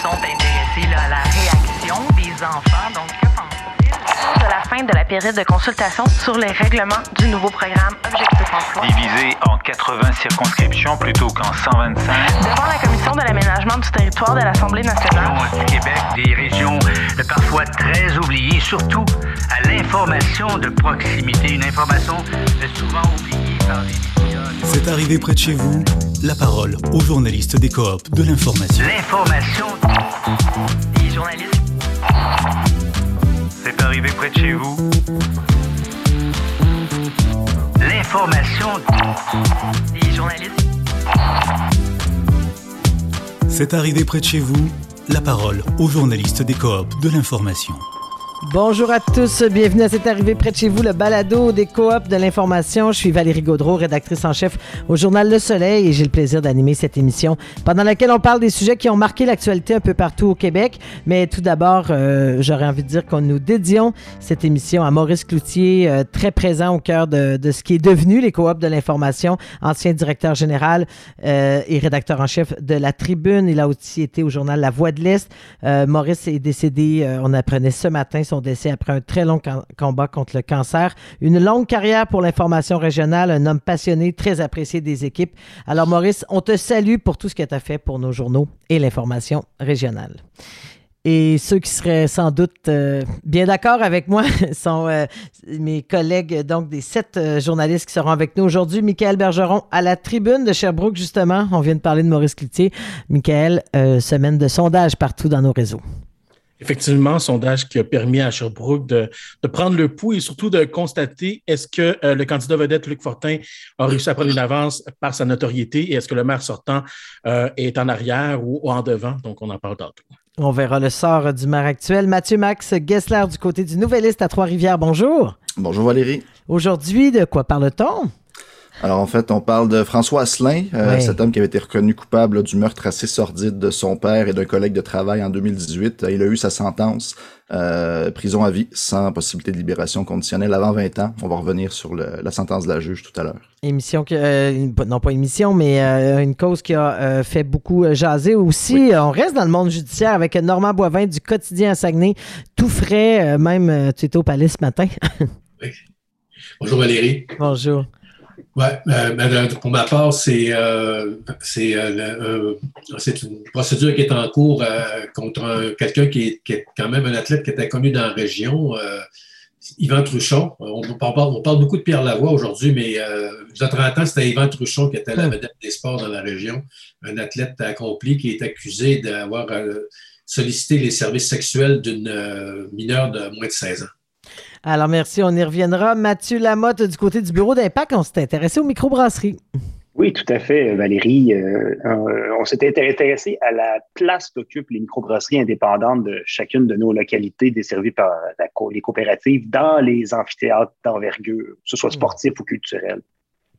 sont intéressés là, à la réaction des enfants. Donc, que pensent-ils de la fin de la période de consultation sur les règlements du nouveau programme Objectif Emploi? Divisé en 80 circonscriptions plutôt qu'en 125. Devant la Commission de l'aménagement du territoire de l'Assemblée nationale. Du Québec, des régions parfois très oubliées, surtout à l'information de proximité, une information souvent oubliée par les médias. C'est arrivé près de chez vous. La parole aux journalistes des coop de l'information. L'information des journalistes. C'est arrivé près de chez vous. L'information des journalistes. C'est arrivé près de chez vous. La parole aux journalistes des coop de l'information. Bonjour à tous, bienvenue à C'est arrivé près de chez vous, le balado des coops de l'information. Je suis Valérie Gaudreau, rédactrice en chef au journal Le Soleil et j'ai le plaisir d'animer cette émission pendant laquelle on parle des sujets qui ont marqué l'actualité un peu partout au Québec. Mais tout d'abord, j'aurais envie de dire qu'on nous dédions cette émission à Maurice Cloutier, très présent au cœur de ce qui est devenu les coops de l'information, ancien directeur général et rédacteur en chef de La Tribune. Il a aussi été au journal La Voix de l'Est. Maurice est décédé, on apprenait ce matin son décès après un très long combat contre le cancer. Une longue carrière pour l'information régionale, un homme passionné, très apprécié des équipes. Alors Maurice, on te salue pour tout ce que tu as fait pour nos journaux et l'information régionale. Et ceux qui seraient sans doute bien d'accord avec moi sont mes collègues donc des 7 journalistes qui seront avec nous aujourd'hui. Mickaël Bergeron à la Tribune de Sherbrooke, justement. On vient de parler de Maurice Cloutier. Mickaël, semaine de sondage partout dans nos réseaux. Effectivement, sondage qui a permis à Sherbrooke de prendre le pouls et surtout de constater est-ce que le candidat vedette Luc Fortin a réussi à prendre une avance par sa notoriété et est-ce que le maire sortant est en arrière ou en devant. Donc, on en parle tantôt. On verra le sort du maire actuel. Mathieu Max Gessler du côté du Nouvelliste à Trois-Rivières. Bonjour. Bonjour Valérie. Aujourd'hui, de quoi parle-t-on? Alors, en fait, on parle de François Asselin, oui. Cet homme qui avait été reconnu coupable là, du meurtre assez sordide de son père et d'un collègue de travail en 2018. Il a eu sa sentence, prison à vie, sans possibilité de libération conditionnelle avant 20 ans. On va revenir sur la sentence de la juge tout à l'heure. Émission, non pas émission, mais une cause qui a fait beaucoup jaser aussi. Oui. On reste dans le monde judiciaire avec Normand Boivin du quotidien à Saguenay, tout frais, même tu étais au palais ce matin. Oui. Bonjour Valérie. Bonjour. Oui, pour ma part, c'est une procédure qui est en cours contre quelqu'un qui est quand même un athlète qui était connu dans la région, Yvan Truchon. On parle beaucoup de Pierre Lavoie aujourd'hui, mais il y a 30 ans, c'était Yvan Truchon qui était la vedette des sports dans la région, un athlète accompli qui est accusé d'avoir sollicité les services sexuels d'une mineure de moins de 16 ans. Alors, merci, on y reviendra. Mathieu Lamotte, du côté du bureau d'Impact, on s'est intéressé aux microbrasseries. Oui, tout à fait, Valérie. On s'est intéressé à la place qu'occupent les microbrasseries indépendantes de chacune de nos localités desservies par les coopératives dans les amphithéâtres d'envergure, que ce soit sportif ou culturel.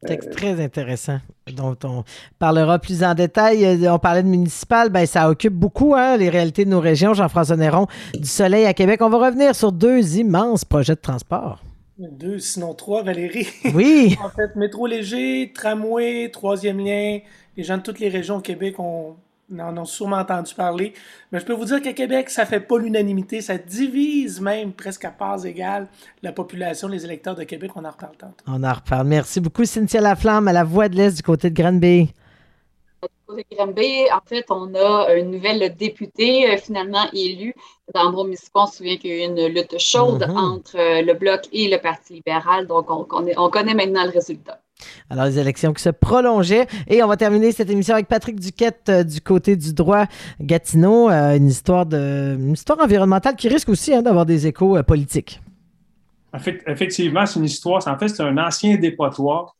C'est très intéressant, dont on parlera plus en détail. On parlait de municipal, bien, ça occupe beaucoup hein, les réalités de nos régions. Jean-François Néron, du Soleil à Québec. On va revenir sur 2 immenses projets de transport. 2, sinon 3, Valérie. Oui. En fait, métro léger, tramway, 3e lien. Les gens de toutes les régions au Québec en ont sûrement entendu parler. Mais je peux vous dire qu'à Québec, ça ne fait pas l'unanimité. Ça divise même presque à parts égales la population, les électeurs de Québec. On en reparle tantôt. On en reparle. Merci beaucoup, Cynthia Laflamme, à la Voix de l'Est du côté de Granby. Du côté de Granby, en fait, on a une nouvelle députée finalement élue. Dans Brome-Missisquoi, on se souvient qu'il y a eu une lutte chaude entre le Bloc et le Parti libéral. Donc, on connaît maintenant le résultat. Alors, les élections qui se prolongeaient. Et on va terminer cette émission avec Patrick Duquette du côté du Droit Gatineau. Une histoire environnementale qui risque aussi d'avoir des échos politiques. Effectivement, c'est une histoire. En fait, c'est un ancien dépotoir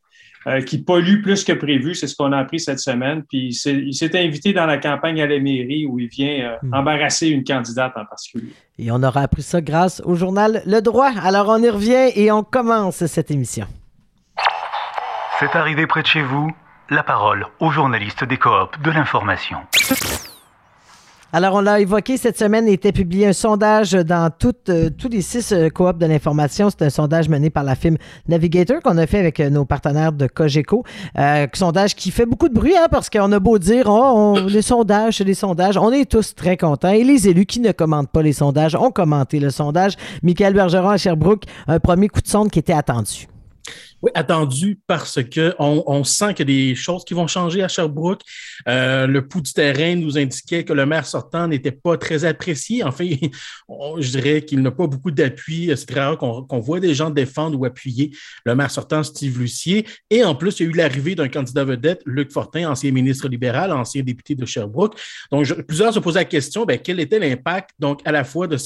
qui pollue plus que prévu. C'est ce qu'on a appris cette semaine. Puis, il s'est invité dans la campagne à la mairie où il vient embarrasser une candidate en particulier. Et on aura appris ça grâce au journal Le Droit. Alors, on y revient et on commence cette émission. C'est arrivé près de chez vous, la parole aux journalistes des coop de l'information. Alors, on l'a évoqué cette semaine, était publié un sondage dans tous les 6 coops de l'information. C'est un sondage mené par la FIM Navigator qu'on a fait avec nos partenaires de Cogeco. Sondage qui fait beaucoup de bruit, hein, parce qu'on a beau dire, les sondages, c'est des sondages. On est tous très contents. Et les élus qui ne commentent pas les sondages ont commenté le sondage. Mickaël Bergeron à Sherbrooke, un premier coup de sonde qui était attendu. Oui, attendu parce qu'on sent qu'il y a des choses qui vont changer à Sherbrooke. Le pouls du terrain nous indiquait que le maire sortant n'était pas très apprécié. En fait, je dirais qu'il n'a pas beaucoup d'appui. C'est très rare qu'on voit des gens défendre ou appuyer le maire sortant, Steve Lussier. Et en plus, il y a eu l'arrivée d'un candidat vedette, Luc Fortin, ancien ministre libéral, ancien député de Sherbrooke. Donc, plusieurs se posaient la question, quel était l'impact donc à la fois de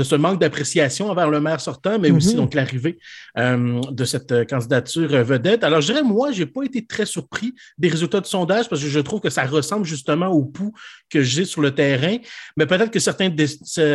ce manque d'appréciation envers le maire sortant, mais aussi donc l'arrivée de cette candidature vedette. Alors, je dirais, moi, je n'ai pas été très surpris des résultats du sondage parce que je trouve que ça ressemble justement au pouls que j'ai sur le terrain, mais peut-être que certains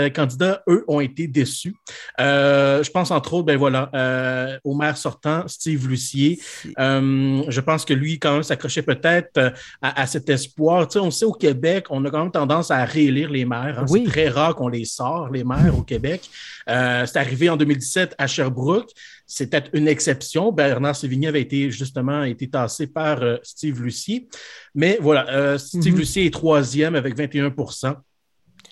candidats, eux, ont été déçus. Je pense, entre autres, au maire sortant, Steve Lussier. Je pense que lui, quand même, s'accrochait peut-être à cet espoir. Tu sais, on sait, au Québec, on a quand même tendance à réélire les maires. Hein. Oui. C'est très rare qu'on les sort, les maires, au Québec. C'est arrivé en 2017 à Sherbrooke. C'était une exception. Bernard Sévigné avait été tassé par Steve Lussier. Mais voilà, Steve Lussier est troisième avec 21%.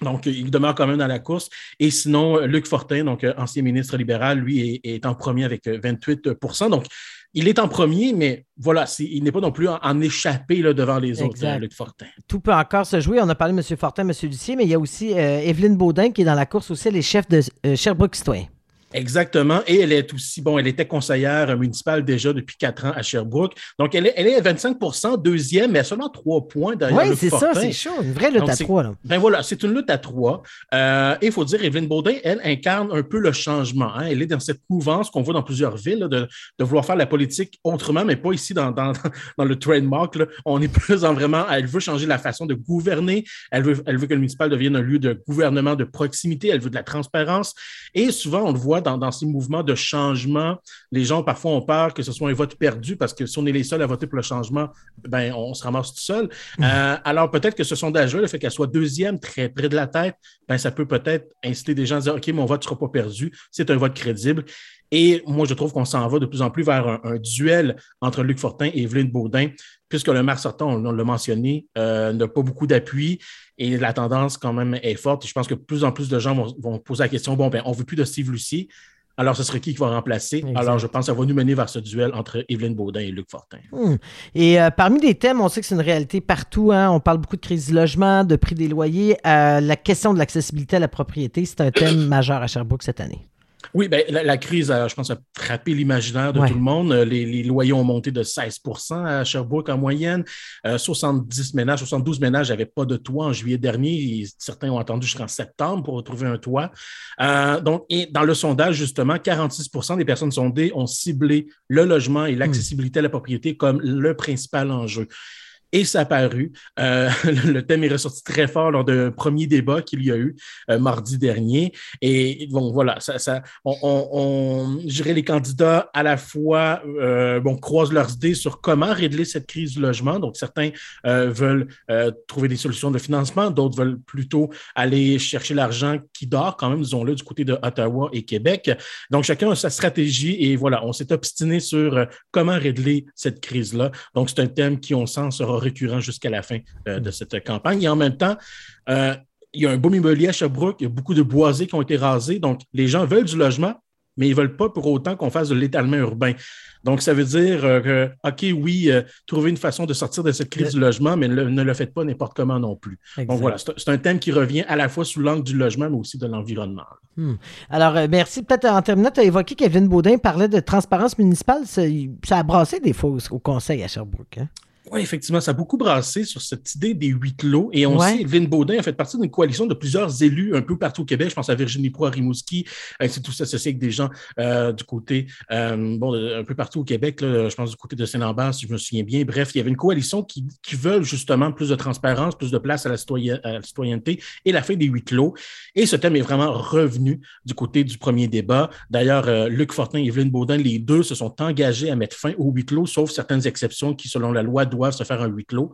Donc, il demeure quand même dans la course. Et sinon, Luc Fortin, donc ancien ministre libéral, lui, est en premier avec 28%. Donc, il est en premier, mais voilà, il n'est pas non plus en échappé là, devant les autres, Luc Fortin. Tout peut encore se jouer. On a parlé de M. Fortin, M. Lussier, mais il y a aussi Évelyne Beaudin qui est dans la course aussi, les chefs de Sherbrooke Citoyen. Exactement. Et elle est aussi, elle était conseillère municipale déjà depuis 4 ans à Sherbrooke. Donc, elle est à 25%, deuxième, mais à seulement 3 points derrière Luc Fortin. Oui, c'est ça, c'est chaud. Une vraie lutte à 3. Là. Ben voilà, c'est une lutte à 3. Et il faut dire, Évelyne Beaudin, elle incarne un peu le changement. Hein. Elle est dans cette mouvance qu'on voit dans plusieurs villes là, de vouloir faire la politique autrement, mais pas ici dans le trademark. Là. On est plus en vraiment, elle veut changer la façon de gouverner. Elle veut que le municipal devienne un lieu de gouvernement de proximité. Elle veut de la transparence. Et souvent, on le voit dans ces mouvements de changement, les gens parfois ont peur que ce soit un vote perdu parce que si on est les seuls à voter pour le changement, on se ramasse tout seul. Alors peut-être que ce sondage-là, le fait qu'elle soit deuxième, très près de la tête, ça peut peut-être inciter des gens à dire « OK, mon vote ne sera pas perdu, c'est un vote crédible ». Et moi, je trouve qu'on s'en va de plus en plus vers un duel entre Luc Fortin et Évelyne Beaudin, puisque le maire sortant, on l'a mentionné, n'a pas beaucoup d'appui et la tendance quand même est forte. Et je pense que de plus en plus de gens vont poser la question, on ne veut plus de Steve Lussier, alors ce serait qui va remplacer? Exactement. Alors je pense que ça va nous mener vers ce duel entre Évelyne Beaudin et Luc Fortin. Et parmi les thèmes, on sait que c'est une réalité partout. Hein? On parle beaucoup de crise du logement, de prix des loyers. La question de l'accessibilité à la propriété, c'est un thème majeur à Sherbrooke cette année. Oui, la crise, je pense, a frappé l'imaginaire de tout le monde. Les loyers ont monté de 16% à Sherbrooke en moyenne. 72 ménages n'avaient pas de toit en juillet dernier. Certains ont attendu jusqu'en septembre pour retrouver un toit. Et dans le sondage, justement, 46% des personnes sondées ont ciblé le logement et l'accessibilité à la propriété comme le principal enjeu. Et ça a paru. Le thème est ressorti très fort lors d'un premier débat qu'il y a eu mardi dernier. Et les candidats à la fois croisent leurs idées sur comment régler cette crise du logement. Donc, certains veulent trouver des solutions de financement, d'autres veulent plutôt aller chercher l'argent qui dort quand même, disons-le, du côté de Ottawa et Québec. Donc, chacun a sa stratégie et on s'est obstiné sur comment régler cette crise-là. Donc, c'est un thème qui, on sent, sera récurrent jusqu'à la fin de cette campagne. Et en même temps, il y a un boom immobilier à Sherbrooke, il y a beaucoup de boisés qui ont été rasés, donc les gens veulent du logement, mais ils ne veulent pas pour autant qu'on fasse de l'étalement urbain. Donc, ça veut dire trouver une façon de sortir de cette crise du logement, mais ne le faites pas n'importe comment non plus. Exact. Donc, c'est un thème qui revient à la fois sous l'angle du logement, mais aussi de l'environnement. Alors, merci. Peut-être en terminant, tu as évoqué qu'Evelyne Beaudin parlait de transparence municipale. Ça a brassé des fois au conseil à Sherbrooke, hein? Oui, effectivement, ça a beaucoup brassé sur cette idée des huis clos. Et on sait, Évelyne Beaudin a fait partie d'une coalition de plusieurs élus un peu partout au Québec. Je pense à Virginie Proulx, à Rimouski. Elle s'est tous associée avec des gens du côté, un peu partout au Québec. Là, je pense du côté de Saint-Lambert, si je me souviens bien. Bref, il y avait une coalition qui veulent justement plus de transparence, plus de place à la citoyenneté et la fin des huis clos. Et ce thème est vraiment revenu du côté du premier débat. D'ailleurs, Luc Fortin et Évelyne Beaudin, les deux se sont engagés à mettre fin aux huis clos, sauf certaines exceptions qui, selon la loi doivent se faire un huis clos.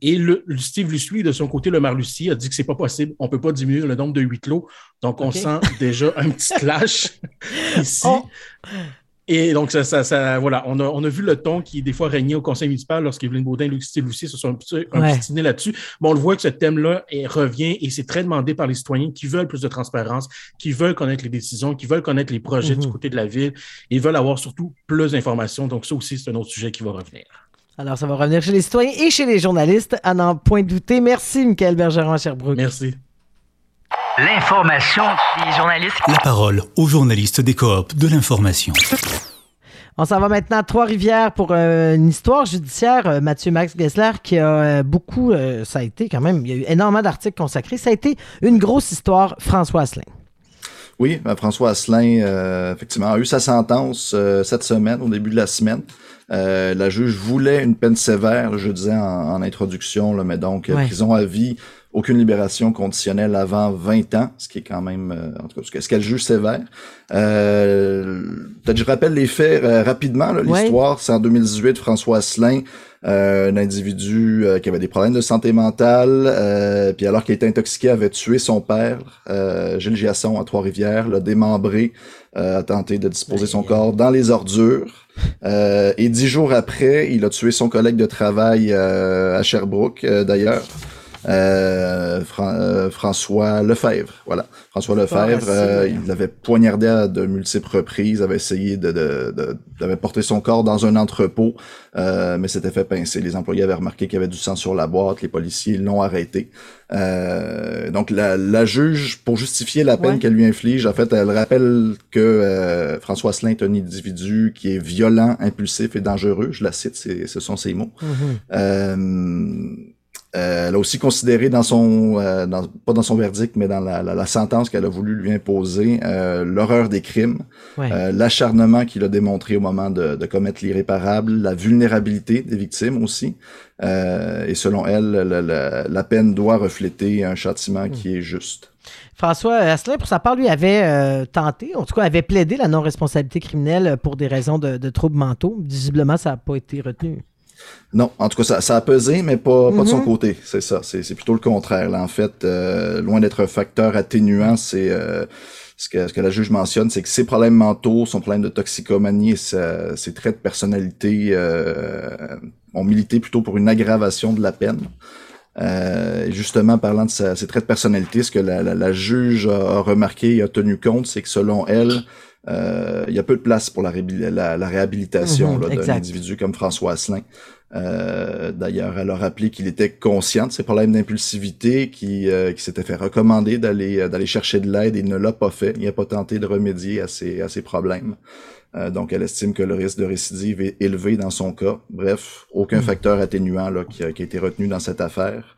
Et Steve Lussier, de son côté, le maire Lussier, a dit que c'est pas possible. On peut pas diminuer le nombre de huis clos. Donc, on sent déjà un petit clash ici. Oh. Et donc, voilà, on a vu le ton qui, des fois, régnait au conseil municipal lorsqu'Évelyne Beaudin et Luc Lussier se sont obstinés là-dessus. Mais on le voit que ce thème-là revient et c'est très demandé par les citoyens qui veulent plus de transparence, qui veulent connaître les décisions, qui veulent connaître les projets du côté de la ville et veulent avoir surtout plus d'informations. Donc, ça aussi, c'est un autre sujet qui va revenir. Alors, ça va revenir chez les citoyens et chez les journalistes, à n'en point douter. Merci, Mickaël Bergeron à Sherbrooke. Merci. L'information des journalistes. La parole aux journalistes des coops de l'information. On s'en va maintenant à Trois-Rivières pour une histoire judiciaire. Mathieu Max Gessler qui a beaucoup... ça a été quand même... Il y a eu énormément d'articles consacrés. Ça a été une grosse histoire, François Asselin. Oui, François Asselin, effectivement, a eu sa sentence cette semaine, au début de la semaine. La juge voulait une peine sévère, je disais en introduction, là, mais donc prison à vie... Aucune libération conditionnelle avant 20 ans, ce qui est quand même, en tout cas, ce qu'elle juge sévère. Peut-être je rappelle les faits rapidement. Là, l'histoire, c'est en 2018, François Asselin, un individu qui avait des problèmes de santé mentale, puis alors qu'il était intoxiqué, avait tué son père, Gilles Giasson, à Trois-Rivières, l'a démembré, a tenté de disposer son corps dans les ordures. Et 10 jours après, il a tué son collègue de travail à Sherbrooke, d'ailleurs. François Lefebvre, voilà. François Lefebvre, il l'avait poignardé à de multiples reprises, avait essayé avait porté son corps dans un entrepôt, mais s'était fait pincer. Les employés avaient remarqué qu'il y avait du sang sur la boîte, les policiers l'ont arrêté. Donc la juge, pour justifier la peine qu'elle lui inflige, en fait, elle rappelle que François Asselin est un individu qui est violent, impulsif et dangereux. Je la cite, ce sont ses mots. Elle a aussi considéré dans son, pas dans son verdict, mais dans la sentence qu'elle a voulu lui imposer, l'horreur des crimes, l'acharnement qu'il a démontré au moment de commettre l'irréparable, la vulnérabilité des victimes aussi. Et selon elle, la peine doit refléter un châtiment qui est juste. François Asselin, pour sa part, lui avait tenté, en tout cas avait plaidé la non-responsabilité criminelle pour des raisons de troubles mentaux. Visiblement, ça n'a pas été retenu. Non, en tout cas, ça a pesé, mais pas de son côté, c'est ça. C'est plutôt le contraire. Là, en fait, loin d'être un facteur atténuant, c'est ce que la juge mentionne, c'est que ses problèmes mentaux, son problème de toxicomanie et ses traits de personnalité ont milité plutôt pour une aggravation de la peine. Justement, parlant de ses traits de personnalité, ce que la juge a remarqué et a tenu compte, c'est que selon elle, il y a peu de place pour la réhabilitation d'un individu comme François Asselin. D'ailleurs, elle a rappelé qu'il était conscient de ses problèmes d'impulsivité, qu'il s'était fait recommander d'aller chercher de l'aide et il ne l'a pas fait. Il n'a pas tenté de remédier à ses problèmes. Donc, elle estime que le risque de récidive est élevé dans son cas. Bref, aucun facteur atténuant là, qui a été retenu dans cette affaire.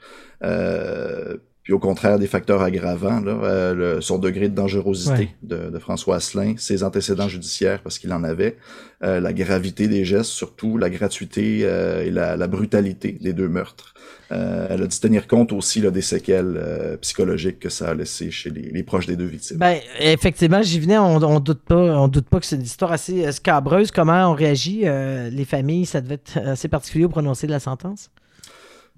Puis au contraire des facteurs aggravants, là, son degré de dangerosité de François Asselin, ses antécédents judiciaires parce qu'il en avait, la gravité des gestes, surtout la gratuité et la brutalité des deux meurtres. Elle a dû tenir compte aussi là, des séquelles psychologiques que ça a laissé chez les proches des deux victimes. Ben, effectivement, j'y venais, on doute pas que c'est une histoire assez scabreuse. Comment on réagit, les familles, ça devait être assez particulier au prononcé de la sentence?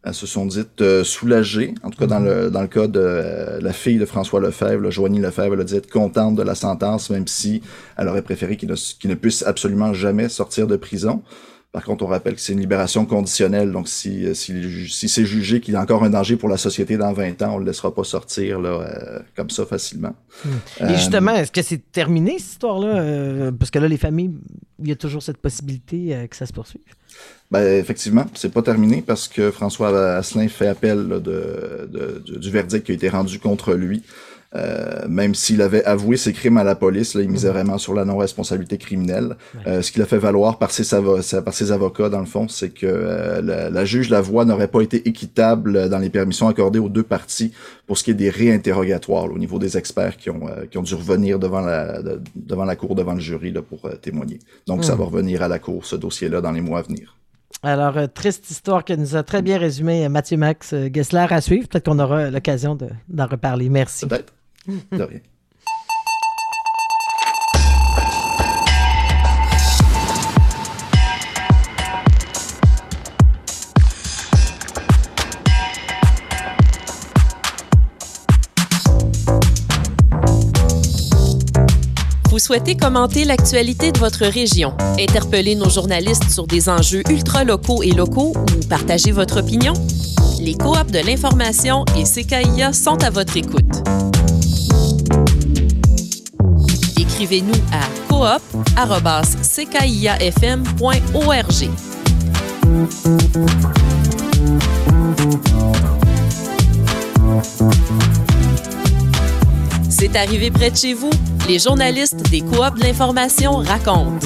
Elles se sont dites soulagées. En tout cas, dans le cas de la fille de François Lefebvre, Joanie Lefebvre, elle a dit être contente de la sentence, même si elle aurait préféré qu'il ne puisse absolument jamais sortir de prison. Par contre, on rappelle que c'est une libération conditionnelle. Donc, si c'est jugé qu'il y a encore un danger pour la société dans 20 ans, on ne le laissera pas sortir là, comme ça facilement. Et justement, est-ce que c'est terminé, cette histoire-là? Parce que là, les familles, il y a toujours cette possibilité que ça se poursuive. Ben, effectivement, c'est pas terminé parce que François Asselin fait appel là, du verdict qui a été rendu contre lui. Même s'il avait avoué ses crimes à la police, là, il misait vraiment sur la non-responsabilité criminelle. Ce qu'il a fait valoir par ses avocats, dans le fond, c'est que la juge Lavoie n'aurait pas été équitable dans les permissions accordées aux deux parties pour ce qui est des réinterrogatoires là, au niveau des experts qui ont dû revenir devant la cour, devant le jury là, pour témoigner. Donc, ça va revenir à la cour, ce dossier-là, dans les mois à venir. Alors, triste histoire que nous a très bien résumée Mathieu Max Gessler à suivre. Peut-être qu'on aura l'occasion d'en reparler. Merci. Peut-être. De rien. Vous souhaitez commenter l'actualité de votre région, interpeller nos journalistes sur des enjeux ultra-locaux et locaux ou partager votre opinion? Les Coops de l'information et CKIA sont à votre écoute. Écrivez-nous à coop@ckiafm.org. C'est arrivé près de chez vous, les journalistes des Coops de l'information racontent.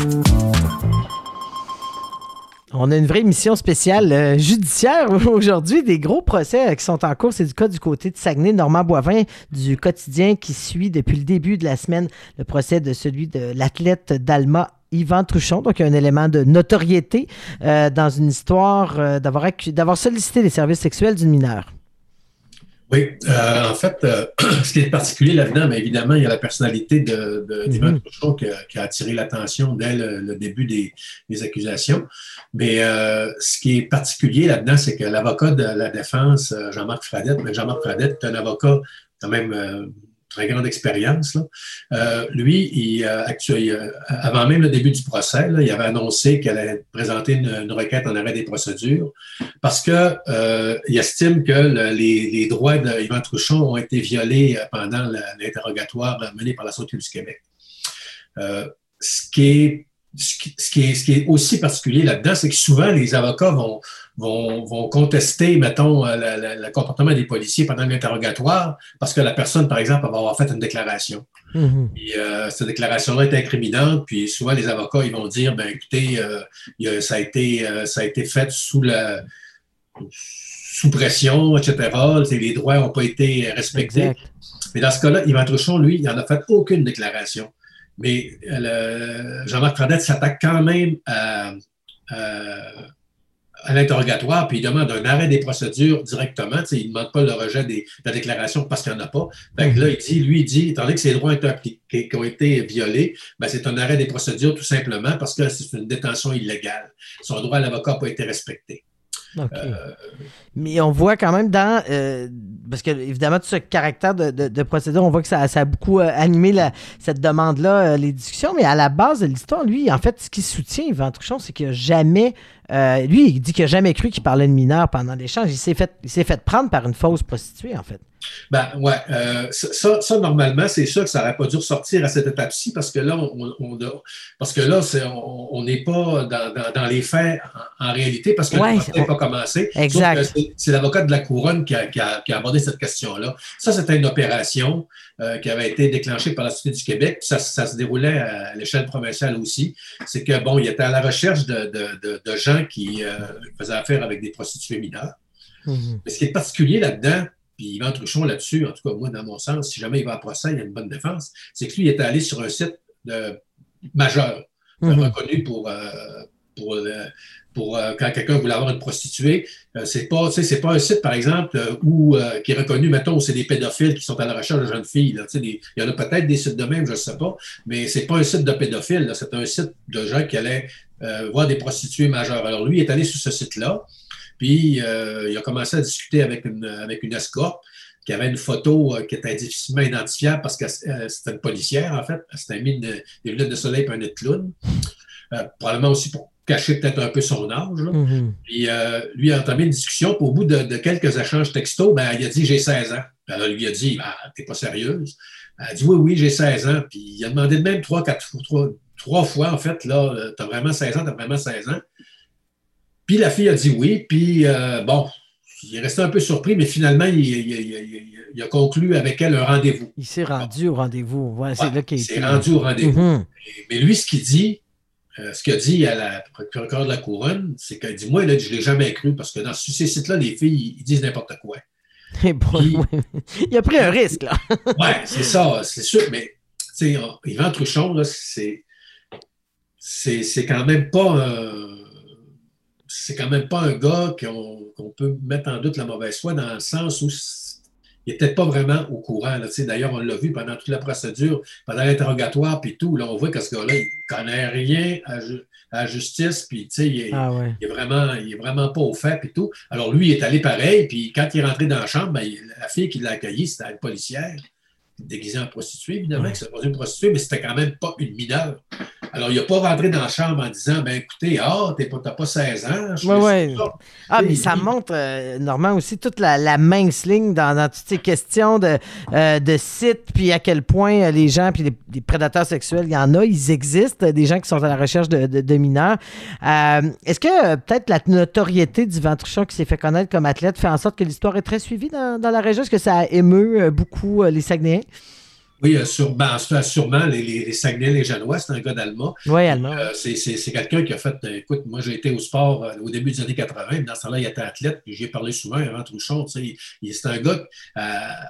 On a une vraie émission spéciale judiciaire aujourd'hui, des gros procès qui sont en cours. C'est du cas du côté de Saguenay, Normand Boivin du quotidien qui suit depuis le début de la semaine le procès de celui de l'athlète d'Alma, Yvan Truchon, donc un élément de notoriété dans une histoire d'avoir sollicité les services sexuels d'une mineure. Oui, en fait, ce qui est particulier là-dedans, mais évidemment, il y a la personnalité d'Yvan Truchon qui a attiré l'attention dès le début des accusations. Mais ce qui est particulier là-dedans, c'est que l'avocat de la défense, Jean-Marc Fradette est un avocat quand même très grande expérience. Lui, avant même le début du procès, il avait annoncé qu'il allait présenter une requête en arrêt des procédures parce qu'il estime que les droits d'Yvan Truchon ont été violés pendant l'interrogatoire mené par la Sûreté du Québec. Ce qui est aussi particulier là-dedans, c'est que souvent, les avocats vont contester, mettons, le comportement des policiers pendant l'interrogatoire parce que la personne, par exemple, va avoir fait une déclaration. Mm-hmm. Et, cette déclaration-là est incriminante, puis souvent, les avocats, ils vont dire, bien, écoutez, ça a été fait sous pression, etc. Les droits n'ont pas été respectés. Exact. Mais dans ce cas-là, Yvan Truchon, lui, il n'en a fait aucune déclaration. Mais Jean-Marc Fradette s'attaque quand même à l'interrogatoire, puis il demande un arrêt des procédures directement. Il ne demande pas le rejet de la déclaration parce qu'il n'y en a pas. Fait que là, il dit, étant donné que ses droits ont été violés, ben c'est un arrêt des procédures tout simplement parce que c'est une détention illégale. Son droit à l'avocat n'a pas été respecté. Okay. Mais on voit quand même dans parce que évidemment tout ce caractère de procédure, on voit que ça a beaucoup animé cette demande-là, les discussions, mais à la base de l'histoire, lui, en fait, ce qu'il soutient, Yvan Truchon, c'est qu'il n'a jamais lui, il dit qu'il n'a jamais cru qu'il parlait de mineurs pendant l'échange. Il s'est fait prendre par une fausse prostituée, en fait. Ben ouais, ça normalement, c'est sûr que ça n'aurait pas dû ressortir à cette étape-ci parce que là, on n'est pas dans les faits en réalité parce que le procès n'a pas commencé. Exact. Sauf que c'est l'avocat de la Couronne qui a abordé cette question-là. Ça, c'était une opération qui avait été déclenchée par la Sûreté du Québec. Ça se déroulait à l'échelle provinciale aussi. C'est que, bon, il était à la recherche de gens qui faisaient affaire avec des prostituées mineures. Mm-hmm. Mais ce qui est particulier là-dedans, puis Yvan Truchon là-dessus, en tout cas, moi, dans mon sens, si jamais il va à procès, il y a une bonne défense, c'est que lui, il est allé sur un site majeur, reconnu pour quand quelqu'un voulait avoir une prostituée. C'est pas un site, par exemple, qui est reconnu, mettons, où c'est des pédophiles qui sont à la recherche de jeunes filles. Là, il y en a peut-être des sites de même, je ne sais pas, mais c'est pas un site de pédophiles. Là, c'est un site de gens qui allaient voir des prostituées majeures. Alors, lui, il est allé sur ce site-là. Puis, il a commencé à discuter avec une escorte qui avait une photo qui était difficilement identifiable parce que c'était une policière, en fait. Elle s'était mis des lunettes de soleil et un nez de clown. Probablement aussi pour cacher peut-être un peu son âge. Mm-hmm. Puis, lui a entamé une discussion. Puis, au bout de quelques échanges textos, il a dit « J'ai 16 ans ». Alors, lui a dit « T'es pas sérieuse ». Elle a dit « Oui, j'ai 16 ans ». Puis, il a demandé de même trois fois, en fait, là, « T'as vraiment 16 ans, t'as vraiment 16 ans ». Puis la fille a dit oui, puis il est resté un peu surpris, mais finalement, il a conclu avec elle un rendez-vous. Il s'est rendu au rendez-vous. Ouais, rendu au rendez-vous. Mm-hmm. Mais lui, ce qu'il a dit à la procureure de la Couronne, c'est qu'elle dit, moi, là, je ne l'ai jamais cru, parce que dans ces sites-là, les filles, ils disent n'importe quoi. Et bon, puis, il a pris un risque, là. Oui, c'est ça, c'est sûr, mais Yvan Truchon, là, c'est quand même pas... C'est quand même pas un gars qu'on peut mettre en doute la mauvaise foi dans le sens où il n'était pas vraiment au courant. Là, d'ailleurs, on l'a vu pendant toute la procédure, pendant l'interrogatoire, puis tout. Là, on voit que ce gars-là, il ne connaît rien à la justice, puis il est vraiment pas au fait, puis tout. Alors, lui, il est allé pareil, puis quand il est rentré dans la chambre, la fille qui l'a accueilli, c'était une policière. déguisée en prostituée, évidemment, qui se posait une prostituée, mais c'était quand même pas une mineure. Alors, il n'a pas rentré dans la chambre en disant « Ben écoutez, t'as pas 16 ans. » Oui, oui. Ah, mais ça montre, Normand, aussi toute la mince ligne dans toutes ces questions de sites, puis à quel point les gens, puis les prédateurs sexuels, il y en a, ils existent, des gens qui sont à la recherche de mineurs. Est-ce que peut-être la notoriété d'Yvan Truchon qui s'est fait connaître comme athlète fait en sorte que l'histoire est très suivie dans la région? Est-ce que ça émeut beaucoup les Saguenayens? Oui, sûrement les Saguenay, les Janois, c'est un gars d'Allemand. Oui, Allemand. C'est quelqu'un qui a fait, écoute, moi j'ai été au sport au début des années 80, dans ce temps-là, il était athlète, puis j'y ai parlé souvent, Yvan Truchon, c'est un gars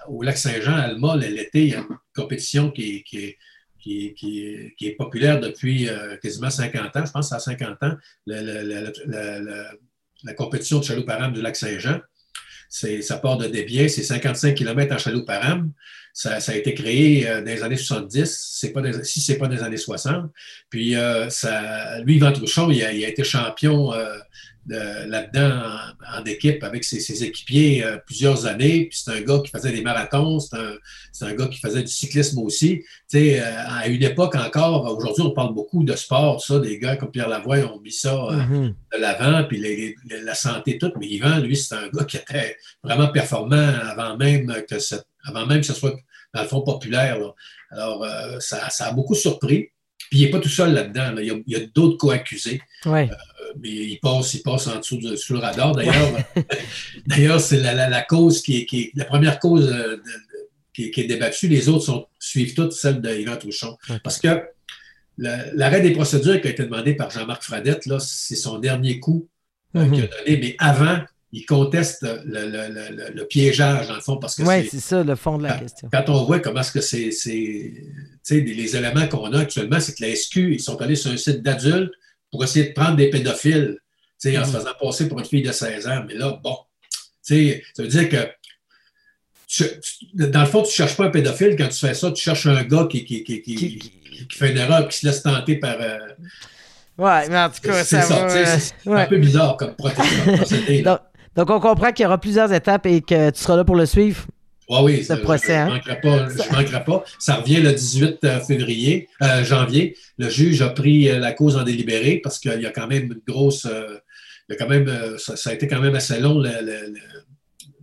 au Lac-Saint-Jean, Allemand, l'été, il y a une compétition qui est populaire depuis quasiment 50 ans, je pense que c'est à 50 ans, la compétition de chaloupe par âme du Lac-Saint-Jean. Ça part de Desbiens, c'est 55 km en chaloupe par âme. Ça a été créé dans les années 70, si ce n'est pas dans les années 60. Puis, lui, Yvan Truchon, il a été champion là-dedans en équipe avec ses équipiers plusieurs années. Puis, c'est un gars qui faisait des marathons, c'est un gars qui faisait du cyclisme aussi. Tu sais, à une époque encore, aujourd'hui, on parle beaucoup de sport, ça, des gars comme Pierre Lavoie ont mis ça de l'avant, puis la santé, tout. Mais Yvan, lui, c'est un gars qui était vraiment performant avant même que ce soit dans le fond populaire. Là. Alors, ça a beaucoup surpris. Puis, il n'est pas tout seul là-dedans. Là. Il y a d'autres co-accusés. Ouais. Mais il passe en dessous sous le radar. D'ailleurs, ouais. D'ailleurs, c'est la cause qui est la première cause qui est débattue. Les autres suivent toutes celles d'Yvan Truchon. Okay. Parce que l'arrêt des procédures qui a été demandé par Jean-Marc Fradette, là, c'est son dernier coup qu'il a donné. Mais avant... Il conteste le piégeage, dans le fond, parce que c'est ça, le fond de la question. Quand on voit comment est-ce que les éléments qu'on a actuellement, c'est que la SQ, ils sont allés sur un site d'adultes pour essayer de prendre des pédophiles, en se faisant passer pour une fille de 16 ans. Mais là, bon, ça veut dire que, dans le fond, tu ne cherches pas un pédophile. Quand tu fais ça, tu cherches un gars qui fait une erreur, qui se laisse tenter par... Oui, mais en tout cas, c'est un peu bizarre comme procédé. Donc, on comprend qu'il y aura plusieurs étapes et que tu seras là pour le suivre. Oui, ce procès. Je ne manquerai pas. Ça revient le 18 janvier. Le juge a pris la cause en délibéré parce qu'il y a quand même une grosse. Ça a été quand même assez long,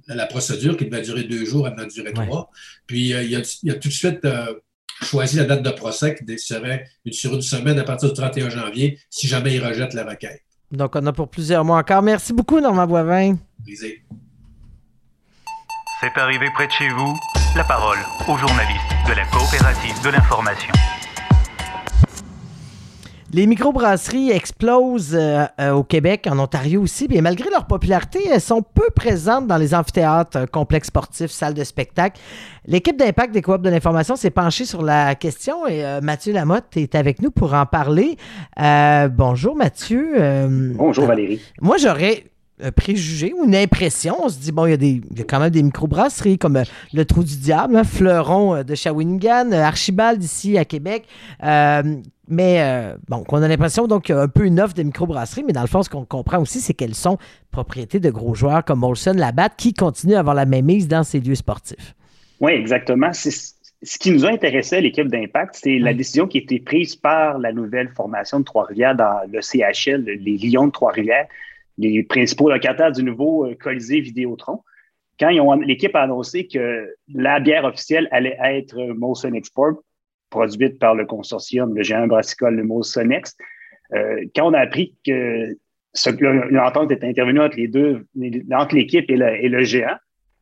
la procédure qui devait durer 2 jours, elle devait durer 3. Puis, il y a tout de suite. Choisit la date de procès qui serait sur une semaine à partir du 31 janvier si jamais il rejette la requête. Donc, on a pour plusieurs mois encore. Merci beaucoup, Normand Boivin. Plaisir. C'est arrivé près de chez vous. La parole aux journalistes de la Coopérative de l'Information. Les microbrasseries explosent au Québec, en Ontario aussi, mais malgré leur popularité, elles sont peu présentes dans les amphithéâtres, complexes sportifs, salles de spectacle. L'équipe d'Impact des Coop de l'Information s'est penchée sur la question et Mathieu Lamotte est avec nous pour en parler. Bonjour Mathieu. Bonjour Valérie. Moi j'aurais... un préjugé ou une impression. On se dit, bon, il y a quand même des microbrasseries comme le Trou du Diable, hein, Fleuron de Shawinigan, Archibald ici à Québec. Mais on a l'impression donc qu'il y a un peu une offre de microbrasseries, mais dans le fond, ce qu'on comprend aussi, c'est qu'elles sont propriétés de gros joueurs comme Molson, Labatt, qui continuent à avoir la mainmise dans ces lieux sportifs. Oui, exactement. Ce qui nous a intéressé à l'équipe d'Impact, c'est la décision qui a été prise par la nouvelle formation de Trois-Rivières dans le CHL, les Lions de Trois-Rivières, les principaux locataires du nouveau Colisée Vidéotron, quand l'équipe a annoncé que la bière officielle allait être Molson Export, produite par le consortium, le géant brassicole, le Molson Ex, quand on a appris que l'entente était intervenue entre l'équipe et le géant,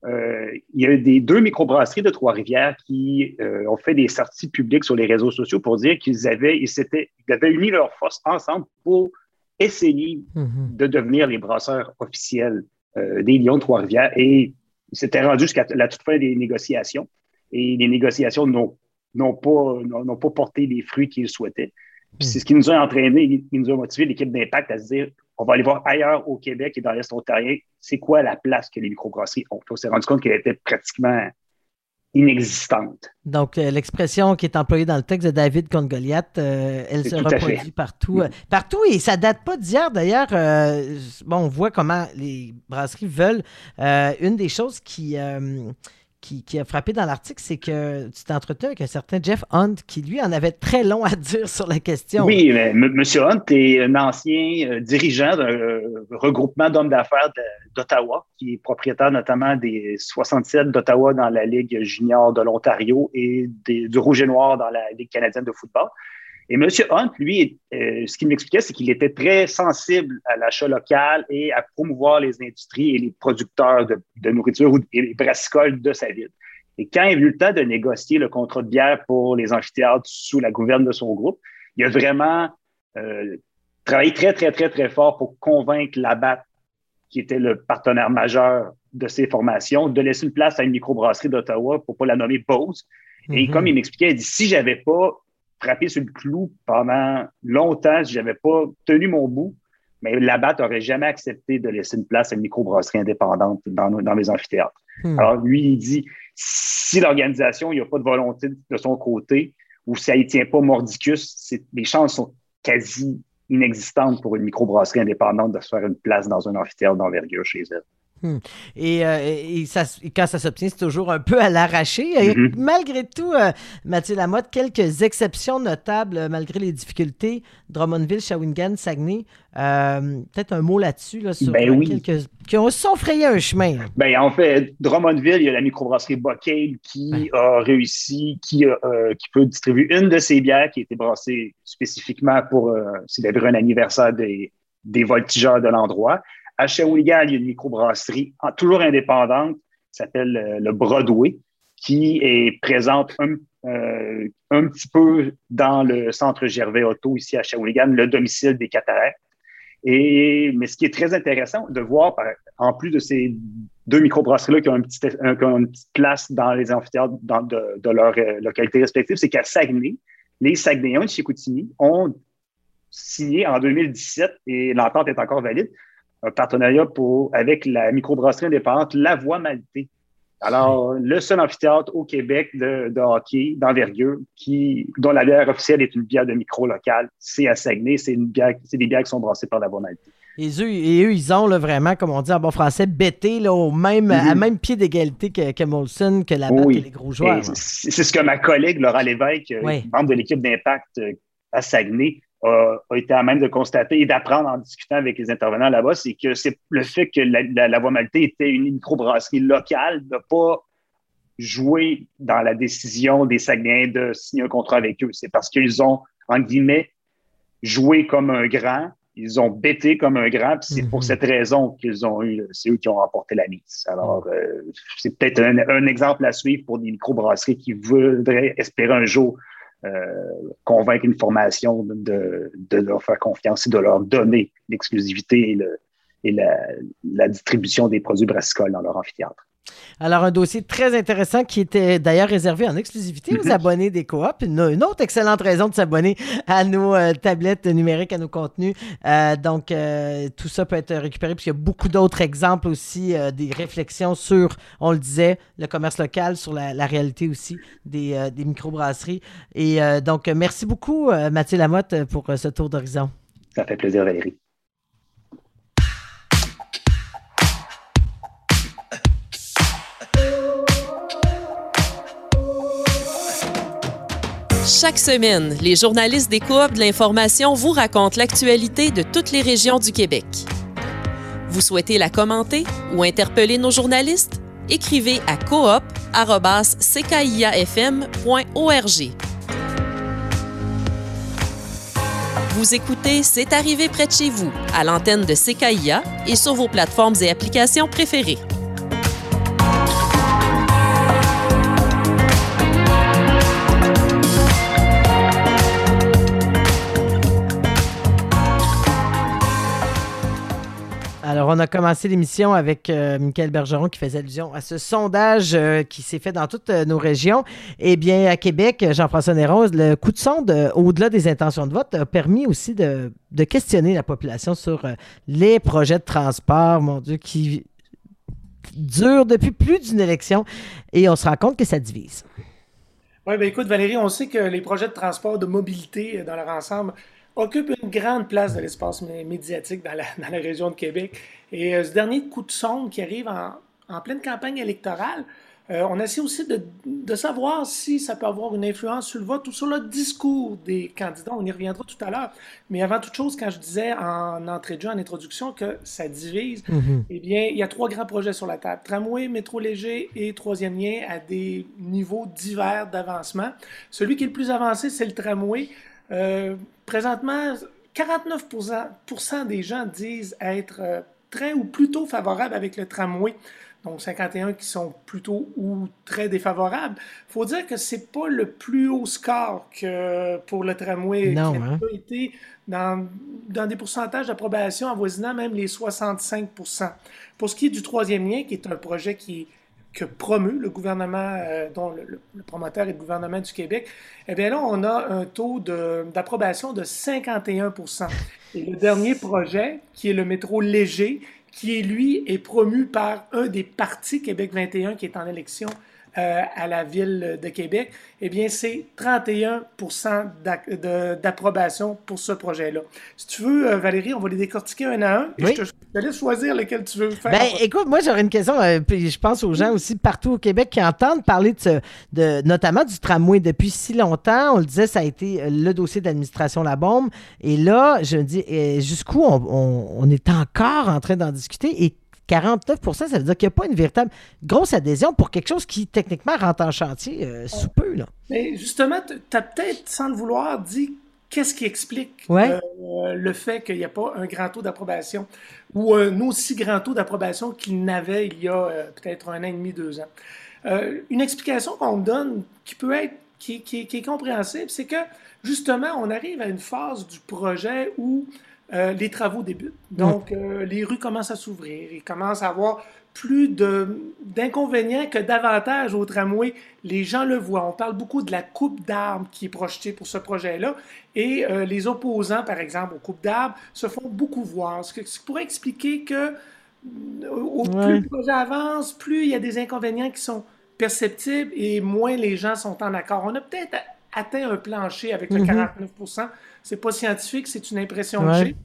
il y a eu deux microbrasseries de Trois-Rivières qui ont fait des sorties publiques sur les réseaux sociaux pour dire qu'ils avaient uni leurs forces ensemble pour essayer de devenir les brasseurs officiels des Lions de Trois-Rivières et ils s'étaient rendus jusqu'à la toute fin des négociations et les négociations n'ont pas porté les fruits qu'ils souhaitaient. Puis c'est ce qui nous a entraîné, qui nous a motivé l'équipe d'Impact à se dire on va aller voir ailleurs au Québec et dans l'Est ontarien, c'est quoi la place que les microbrasseries ont. On s'est rendu compte qu'elle était pratiquement inexistante. Donc, l'expression qui est employée dans le texte de David contre Goliath, elle se reproduit partout. Partout, et ça ne date pas d'hier. D'ailleurs, on voit comment les brasseries veulent. Une des choses qui... qui a frappé dans l'article, c'est que tu t'entretenais avec un certain Jeff Hunt qui, lui, en avait très long à dire sur la question. Oui, mais M. Hunt est un ancien dirigeant d'un regroupement d'hommes d'affaires d'Ottawa, qui est propriétaire notamment des 67 d'Ottawa dans la Ligue junior de l'Ontario et du Rouge et Noir dans la Ligue canadienne de football. Et M. Hunt, lui, ce qu'il m'expliquait, c'est qu'il était très sensible à l'achat local et à promouvoir les industries et les producteurs de nourriture ou les brassicoles de sa ville. Et quand est venu le temps de négocier le contrat de bière pour les amphithéâtres sous la gouverne de son groupe, il a vraiment travaillé très, très, très, très fort pour convaincre l'ABAP, qui était le partenaire majeur de ses formations, de laisser une place à une microbrasserie d'Ottawa, pour ne pas la nommer Bose. Mm-hmm. Et comme il m'expliquait, il dit « si je n'avais pas frappé sur le clou pendant longtemps, si je n'avais pas tenu mon bout, mais l'ABAT n'aurait jamais accepté de laisser une place à une microbrasserie indépendante dans les amphithéâtres. Hmm. » Alors, lui, il dit, si l'organisation n'a pas de volonté de son côté ou si elle ne tient pas mordicus, les chances sont quasi inexistantes pour une microbrasserie indépendante de se faire une place dans un amphithéâtre d'envergure chez elle. Et quand ça s'obtient, c'est toujours un peu à l'arraché. Mm-hmm. Malgré tout, Mathieu Lamotte, quelques exceptions notables malgré les difficultés. Drummondville, Shawinigan, Saguenay. Peut-être un mot là-dessus, là, sur quelques qui ont frayé un chemin. Ben, en fait, Drummondville, il y a la microbrasserie Bocale qui a réussi, qui peut distribuer une de ses bières qui a été brassée spécifiquement pour célébrer un anniversaire des voltigeurs de l'endroit. À Shawinigan, il y a une microbrasserie toujours indépendante qui s'appelle le Broadway, qui est présente un petit peu dans le centre Gervais-Otto, ici à Shawinigan, le domicile des Cataractes. Mais ce qui est très intéressant de voir, en plus de ces deux microbrasseries-là qui ont une petite place dans les amphithéâtres de leur localité respective, c'est qu'à Saguenay, les Saguenayens de Chicoutimi ont signé en 2017, et l'entente est encore valide, un partenariat avec la microbrasserie indépendante La Voix-Maltée. Alors, le seul amphithéâtre au Québec de hockey d'envergure dont la bière officielle est une bière de micro locale, c'est à Saguenay, c'est des bières qui sont brassées par La Voix-Maltée. Et eux, ils ont là, vraiment, comme on dit en bon français, bêté là, à même pied d'égalité que Molson, que la BAC et les gros joueurs. C'est ce que ma collègue Laurent Lévesque, membre de l'équipe d'Impact à Saguenay, a été à même de constater et d'apprendre en discutant avec les intervenants là-bas, c'est que c'est le fait que la Voix-Maltée était une microbrasserie locale n'a pas joué dans la décision des Saguenayens de signer un contrat avec eux. C'est parce qu'ils ont, en guillemets, joué comme un grand, ils ont bêté comme un grand, puis c'est pour cette raison c'est eux qui ont remporté la mise. Alors, c'est peut-être un exemple à suivre pour des microbrasseries qui voudraient espérer un jour convaincre une formation de leur faire confiance et de leur donner l'exclusivité et la distribution des produits brassicoles dans leur amphithéâtre. Alors, un dossier très intéressant qui était d'ailleurs réservé en exclusivité aux abonnés des Coop. Une autre excellente raison de s'abonner à nos tablettes numériques, à nos contenus. Donc, tout ça peut être récupéré puisqu'il y a beaucoup d'autres exemples aussi, des réflexions sur, on le disait, le commerce local, sur la réalité aussi des microbrasseries. Et donc, merci beaucoup, Mathieu Lamotte, pour ce tour d'horizon. Ça fait plaisir, Valérie. Chaque semaine, les journalistes des Coop de l'information vous racontent l'actualité de toutes les régions du Québec. Vous souhaitez la commenter ou interpeller nos journalistes? Écrivez à coop@ckiafm.org. Vous écoutez C'est arrivé près de chez vous à l'antenne de CKIA et sur vos plateformes et applications préférées. Alors, on a commencé l'émission avec Mickaël Bergeron qui faisait allusion à ce sondage qui s'est fait dans toutes nos régions. Eh bien, à Québec, Jean-François Néron, le coup de sonde au-delà des intentions de vote a permis aussi de questionner la population sur les projets de transport, mon Dieu, qui durent depuis plus d'une élection. Et on se rend compte que ça divise. Oui, bien écoute, Valérie, on sait que les projets de transport, de mobilité dans leur ensemble occupe une grande place de l'espace médiatique dans la région de Québec. Et ce dernier coup de sonde qui arrive en, en pleine campagne électorale. On essaie aussi de savoir si ça peut avoir une influence sur le vote ou sur le discours des candidats. On y reviendra tout à l'heure. Mais avant toute chose, quand je disais en entrée de jeu, en introduction, que ça divise, eh bien, il y a trois grands projets sur la table. Tramway, métro léger et troisième lien à des niveaux divers d'avancement. Celui qui est le plus avancé, c'est le tramway. Présentement, 49% des gens disent être très ou plutôt favorables avec le tramway. Donc 51 qui sont plutôt ou très défavorables. Il faut dire que ce n'est pas le plus haut score que pour le tramway. Non, hein? Il a été dans des pourcentages d'approbation avoisinant même les 65 %. Pour ce qui est du troisième lien, qui est un projet que promeut le gouvernement, dont le promoteur est le gouvernement du Québec, eh bien là, on a un taux d'approbation de 51 %. Et le dernier projet, qui est le métro léger, qui, lui, est promu par un des partis Québec 21 qui est en élection à la Ville de Québec, eh bien, c'est 31 % d'approbation pour ce projet-là. Si tu veux, Valérie, on va les décortiquer un à un. Et oui. Je te laisse choisir lequel tu veux faire. Ben, écoute, moi, j'aurais une question, puis je pense aux gens aussi partout au Québec qui entendent parler notamment du tramway depuis si longtemps. On le disait, ça a été le dossier d'administration Labombe. Et là, je me dis, jusqu'où on est encore en train d'en discuter et 49 %, ça veut dire qu'il n'y a pas une véritable grosse adhésion pour quelque chose qui, techniquement, rentre en chantier sous peu. Là. Mais justement, tu as peut-être, sans le vouloir, dit qu'est-ce qui explique le fait qu'il n'y a pas un grand taux d'approbation ou un aussi grand taux d'approbation qu'il n'avait il y a peut-être un an et demi, 2 ans. Une explication qu'on donne qui peut être, qui est compréhensible, c'est que, justement, on arrive à une phase du projet où les travaux débutent. Donc, les rues commencent à s'ouvrir. Il commence à avoir plus d'inconvénients que d'avantages au tramway. Les gens le voient. On parle beaucoup de la coupe d'arbres qui est projetée pour ce projet-là. Et les opposants, par exemple, aux coupes d'arbres, se font beaucoup voir. Ce qui pourrait expliquer que plus le projet avance, plus il y a des inconvénients qui sont perceptibles et moins les gens sont en accord. On a peut-être atteint un plancher avec le 49 %. C'est pas scientifique, c'est une impression que j'ai.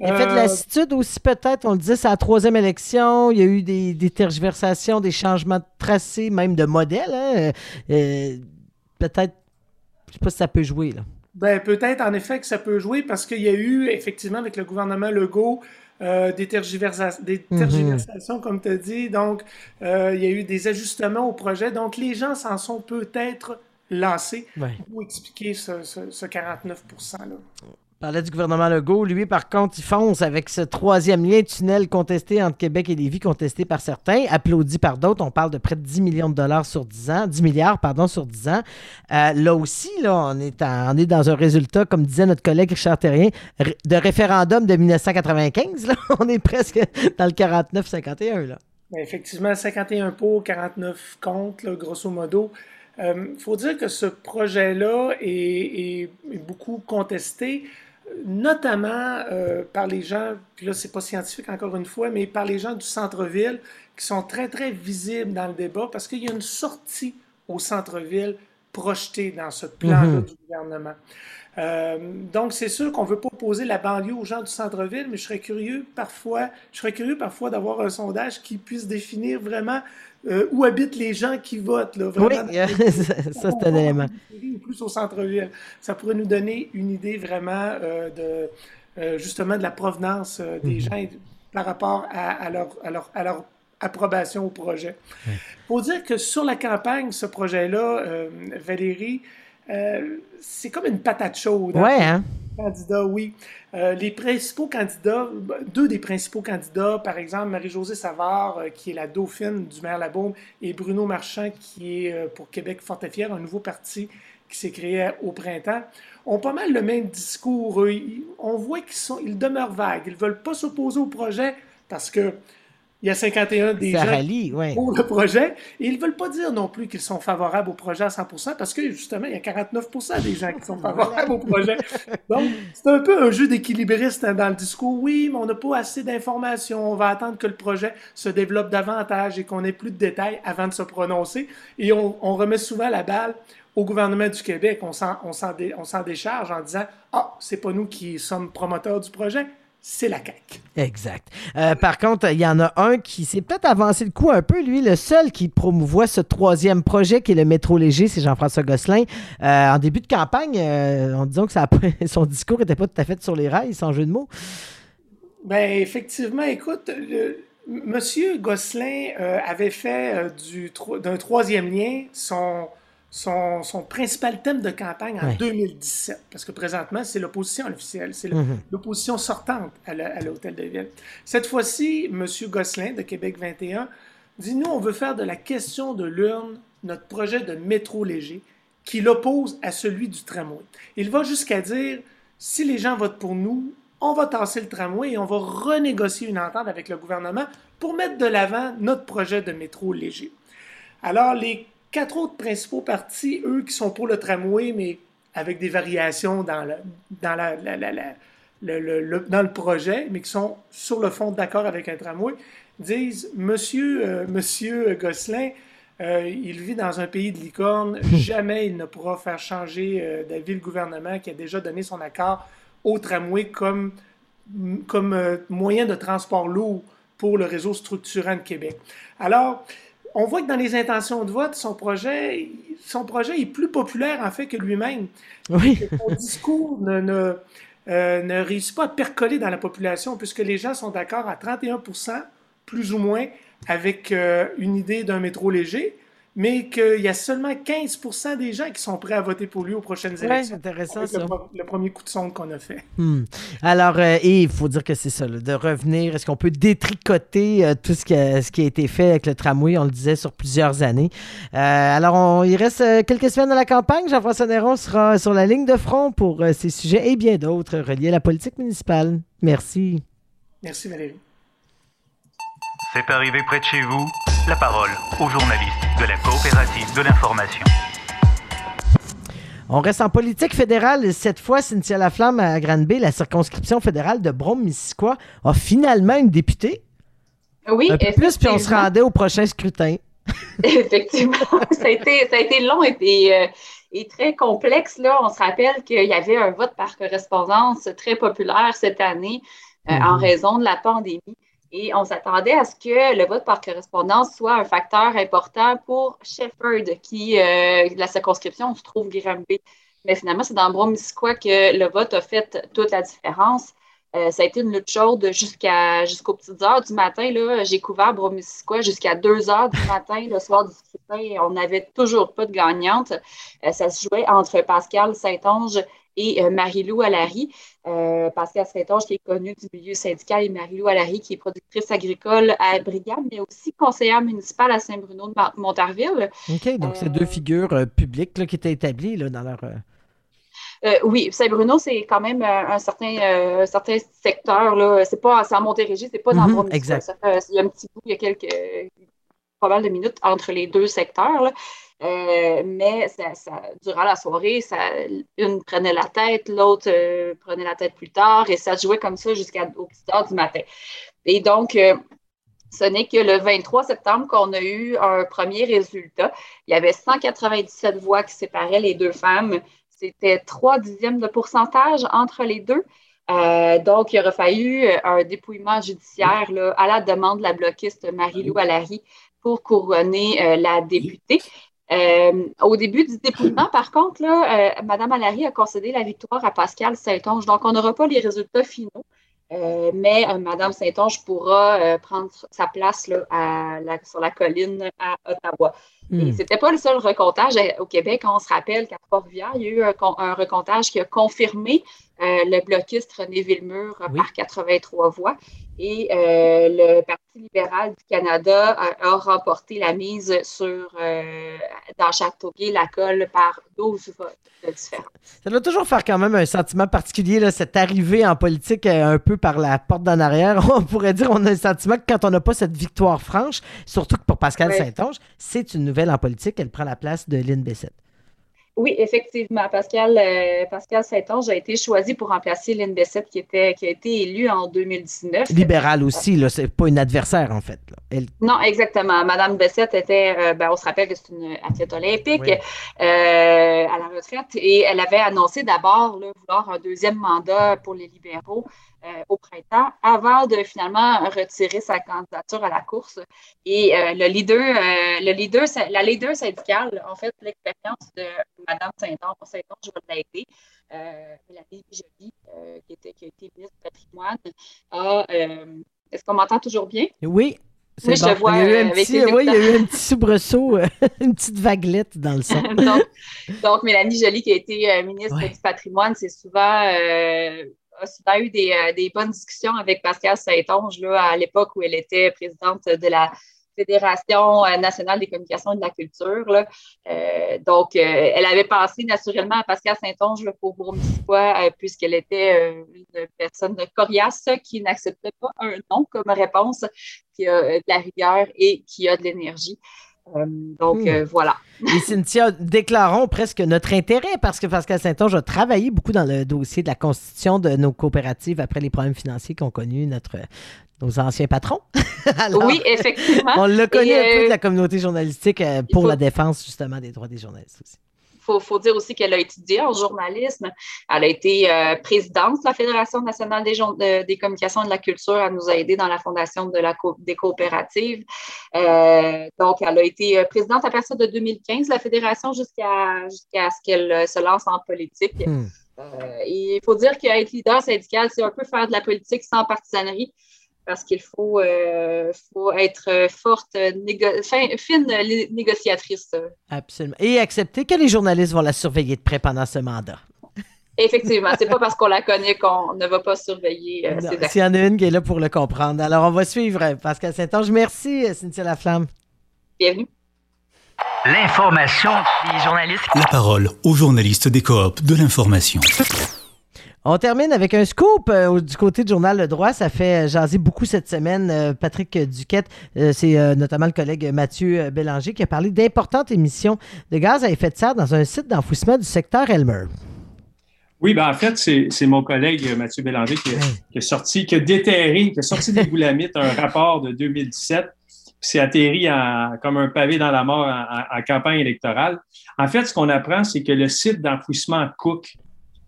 En fait, lassitude aussi peut-être, on le disait, c'est la troisième élection, il y a eu des tergiversations, des changements de tracé, même de modèle. Hein. Peut-être, je sais pas si ça peut jouer. Là. Ben, peut-être en effet que ça peut jouer parce qu'il y a eu, effectivement, avec le gouvernement Legault, des tergiversations, comme tu as dit. Donc, il y a eu des ajustements au projet. Donc, les gens s'en sont peut-être lancés pour expliquer ce 49 %-là. On parlait du gouvernement Legault. Lui, par contre, il fonce avec ce troisième lien tunnel contesté entre Québec et Lévis, contesté par certains, applaudi par d'autres. On parle de près de 10 milliards sur 10 ans. Là aussi, là, on est dans un résultat, comme disait notre collègue Richard Terrien, de référendum de 1995. Là. On est presque dans le 49-51. Là. Ben effectivement, 51 pour, 49 contre, là, grosso modo. Faut dire que ce projet-là est beaucoup contesté, notamment par les gens, puis là, c'est pas scientifique encore une fois, mais par les gens du centre-ville qui sont très, très visibles dans le débat parce qu'il y a une sortie au centre-ville projetée dans ce plan-là du gouvernement. Donc, c'est sûr qu'on ne veut pas opposer la banlieue aux gens du centre-ville, mais je serais curieux parfois d'avoir un sondage qui puisse définir vraiment où habitent les gens qui votent. Là, vraiment, ça c'est un élément. Plus au centre-ville. Ça pourrait nous donner une idée vraiment justement de la provenance des gens par rapport à leur approbation au projet. Faut dire que sur la campagne, ce projet-là, Valérie, c'est comme une patate chaude. Hein? Ouais, hein? Candidats, oui. Les principaux candidats, deux des principaux candidats, par exemple, Marie-Josée Savard, qui est la dauphine du maire Labaume, et Bruno Marchand, qui est pour Québec Fortin-Fier, un nouveau parti qui s'est créé au printemps, ont pas mal le même discours. On voit qu'ils demeurent vagues. Ils ne veulent pas s'opposer au projet parce que il y a 51 des gens pour le projet. Et ils ne veulent pas dire non plus qu'ils sont favorables au projet à 100 % parce que, justement, il y a 49 % des gens qui sont favorables au projet. Donc, c'est un peu un jeu d'équilibriste dans le discours. Oui, mais on n'a pas assez d'informations. On va attendre que le projet se développe davantage et qu'on ait plus de détails avant de se prononcer. Et on remet souvent la balle au gouvernement du Québec. On s'en décharge en disant « Ah, c'est pas nous qui sommes promoteurs du projet. » c'est la CAQ. Exact. Par contre, il y en a un qui s'est peut-être avancé le coup un peu, lui, le seul qui promouvoit ce troisième projet qui est le métro léger, c'est Jean-François Gosselin. En début de campagne, en disant que son discours n'était pas tout à fait sur les rails, sans jeu de mots. Bien, effectivement, écoute, Monsieur Gosselin avait fait d'un troisième lien son principal thème de campagne en 2017, parce que présentement, c'est l'opposition officielle, c'est l'opposition sortante à l'Hôtel de Ville. Cette fois-ci, M. Gosselin de Québec 21 dit « Nous, on veut faire de la question de l'urne notre projet de métro léger qui l'oppose à celui du tramway. » Il va jusqu'à dire « Si les gens votent pour nous, on va tasser le tramway et on va renégocier une entente avec le gouvernement pour mettre de l'avant notre projet de métro léger. » Alors, les 4 autres principaux partis, eux, qui sont pour le tramway, mais avec des variations dans le projet, mais qui sont sur le fond d'accord avec un tramway, disent « Monsieur Gosselin, il vit dans un pays de licorne, jamais il ne pourra faire changer d'avis le gouvernement qui a déjà donné son accord au tramway comme moyen de transport lourd pour le réseau structurant de Québec. » Alors, on voit que dans les intentions de vote, son projet est plus populaire en fait que lui-même. Oui. Son discours ne réussit pas à percoler dans la population puisque les gens sont d'accord à 31% plus ou moins avec une idée d'un métro léger, mais qu'il y a seulement 15% des gens qui sont prêts à voter pour lui aux prochaines élections. Ouais, intéressant, ça. Le premier coup de sonde qu'on a fait. Alors, et il faut dire que c'est ça, là, de revenir, est-ce qu'on peut détricoter tout ce qui a été fait avec le tramway, on le disait, sur plusieurs années. Alors, il reste quelques semaines à la campagne. Jean-François Néron sera sur la ligne de front pour ces sujets et bien d'autres reliés à la politique municipale. Merci. Merci, Valérie. C'est arrivé près de chez vous. La parole aux journalistes de la Coopérative de l'Information. On reste en politique fédérale. Cette fois, Cynthia Laflamme à Granby, la circonscription fédérale de Brome-Missisquoi, a finalement une députée. Oui, un peu plus, puis on se rendait au prochain scrutin. Effectivement. Ça a été long et très complexe. Là. On se rappelle qu'il y avait un vote par correspondance très populaire cette année en raison de la pandémie. Et on s'attendait à ce que le vote par correspondance soit un facteur important pour Shefford, qui, la circonscription, se trouve Granby. Mais finalement, c'est dans Brome-Missisquoi que le vote a fait toute la différence. Ça a été une lutte chaude jusqu'aux petites heures du matin. Là, j'ai couvert Brome-Missisquoi jusqu'à 2 heures du matin. Le soir du scrutin, on n'avait toujours pas de gagnante. Ça se jouait entre Pascal Saint-Onge et Marie-Lou Allary. Pascal Saint-Onge, qui est connue du milieu syndical, et Marie-Lou Allary, qui est productrice agricole à Brigham, mais aussi conseillère municipale à Saint-Bruno de Montarville. OK, donc c'est deux figures publiques là, qui étaient établies là, dans leur... oui, Saint-Bruno, c'est quand même un certain secteur. Là. C'est à Montérégie, c'est pas dans Brome-Missisquoi. Il y a un petit bout, il y a pas mal de minutes entre les deux secteurs. Là. Mais durant la soirée, une prenait la tête, l'autre prenait la tête plus tard et ça se jouait comme ça jusqu'aux petites heures du matin. Et donc, ce n'est que le 23 septembre qu'on a eu un premier résultat. Il y avait 197 voix qui séparaient les deux femmes. C'était 0,3 de pourcentage entre les deux. Donc, il aurait fallu un dépouillement judiciaire là, à la demande de la bloquiste Marie-Lou Allary pour couronner la députée. Au début du dépouillement, par contre, Mme Allary a concédé la victoire à Pascal Saint-Onge. Donc, on n'aura pas les résultats finaux, mais Mme Saint-Onge pourra prendre sa place là, sur la colline à Ottawa. Et ce n'était pas le seul recomptage au Québec. On se rappelle qu'à Trois-Rivières, il y a eu un recomptage qui a confirmé le bloquiste René Villemur par 83 voix. Et le Parti libéral du Canada a remporté la mise dans Châteauguay, la colle, par 12 votes différents. Ça doit toujours faire quand même un sentiment particulier, là, cette arrivée en politique un peu par la porte d'en arrière. On pourrait dire qu'on a le sentiment que quand on n'a pas cette victoire franche, surtout que pour Pascal Saint-Onge, c'est une nouvelle en politique, elle prend la place de Lynn Bessette. Oui, effectivement. Pascal Saint-Onge a été choisi pour remplacer Lynn Bessette qui a été élue en 2019. Libérale aussi, là, c'est pas une adversaire en fait. Là. Non, exactement. Madame Bessette était, on se rappelle que c'est une athlète olympique à la retraite et elle avait annoncé d'abord là, vouloir un deuxième mandat pour les libéraux. au printemps avant de finalement retirer sa candidature à la course. Et la leader syndicale, en fait, l'expérience de Mme Saint-Onge, je vais l'aider, Mélanie Joly, qui a été ministre du patrimoine, est-ce qu'on m'entend toujours bien? Oui. Oui, bon. Je te vois, il y a eu un petit soubresaut, une petite vaguelette dans le son. donc, Mélanie Joly, qui a été ministre du patrimoine, a souvent eu des bonnes discussions avec Pascal Saint-Onge à l'époque où elle était présidente de la Fédération nationale des communications et de la culture. Elle avait pensé naturellement à Pascal Saint-Onge pour Brome-Missisquoi, puisqu'elle était une personne coriace qui n'acceptait pas un non comme réponse, qui a de la rigueur et qui a de l'énergie. Voilà. Et Cynthia, déclarons presque notre intérêt parce que Pascal Saint-Onge a travaillé beaucoup dans le dossier de la constitution de nos coopératives après les problèmes financiers qu'ont connus nos anciens patrons. Alors, oui, effectivement. On le connaît un peu de la communauté journalistique pour la défense justement des droits des journalistes aussi. Il faut dire aussi qu'elle a étudié en journalisme. Elle a été présidente de la Fédération nationale des communications et de la culture. Elle nous a aidés dans la fondation de des coopératives. Elle a été présidente à partir de 2015 de la Fédération jusqu'à ce qu'elle se lance en politique. Il faut dire qu'être leader syndical, c'est un peu faire de la politique sans partisanerie. Parce qu'il faut être forte, fine négociatrice. Absolument. Et accepter que les journalistes vont la surveiller de près pendant ce mandat. Effectivement. C'est pas parce qu'on la connaît qu'on ne va pas surveiller ses actions. S'il y en a une qui est là pour le comprendre. Alors, on va suivre Pascal Saint-Onge. Merci, Cynthia Laflamme. Bienvenue. L'information des journalistes. La parole aux journalistes des coops de l'information. On termine avec un scoop du côté du journal Le Droit. Ça fait jaser beaucoup cette semaine. Patrick Duquette, c'est notamment le collègue Mathieu Bélanger qui a parlé d'importantes émissions de gaz à effet de serre dans un site d'enfouissement du secteur Elmer. Oui, en fait, c'est mon collègue Mathieu Bélanger qui a sorti des boulamites un rapport de 2017. C'est atterri comme un pavé dans la mort en campagne électorale. En fait, ce qu'on apprend, c'est que le site d'enfouissement Cook,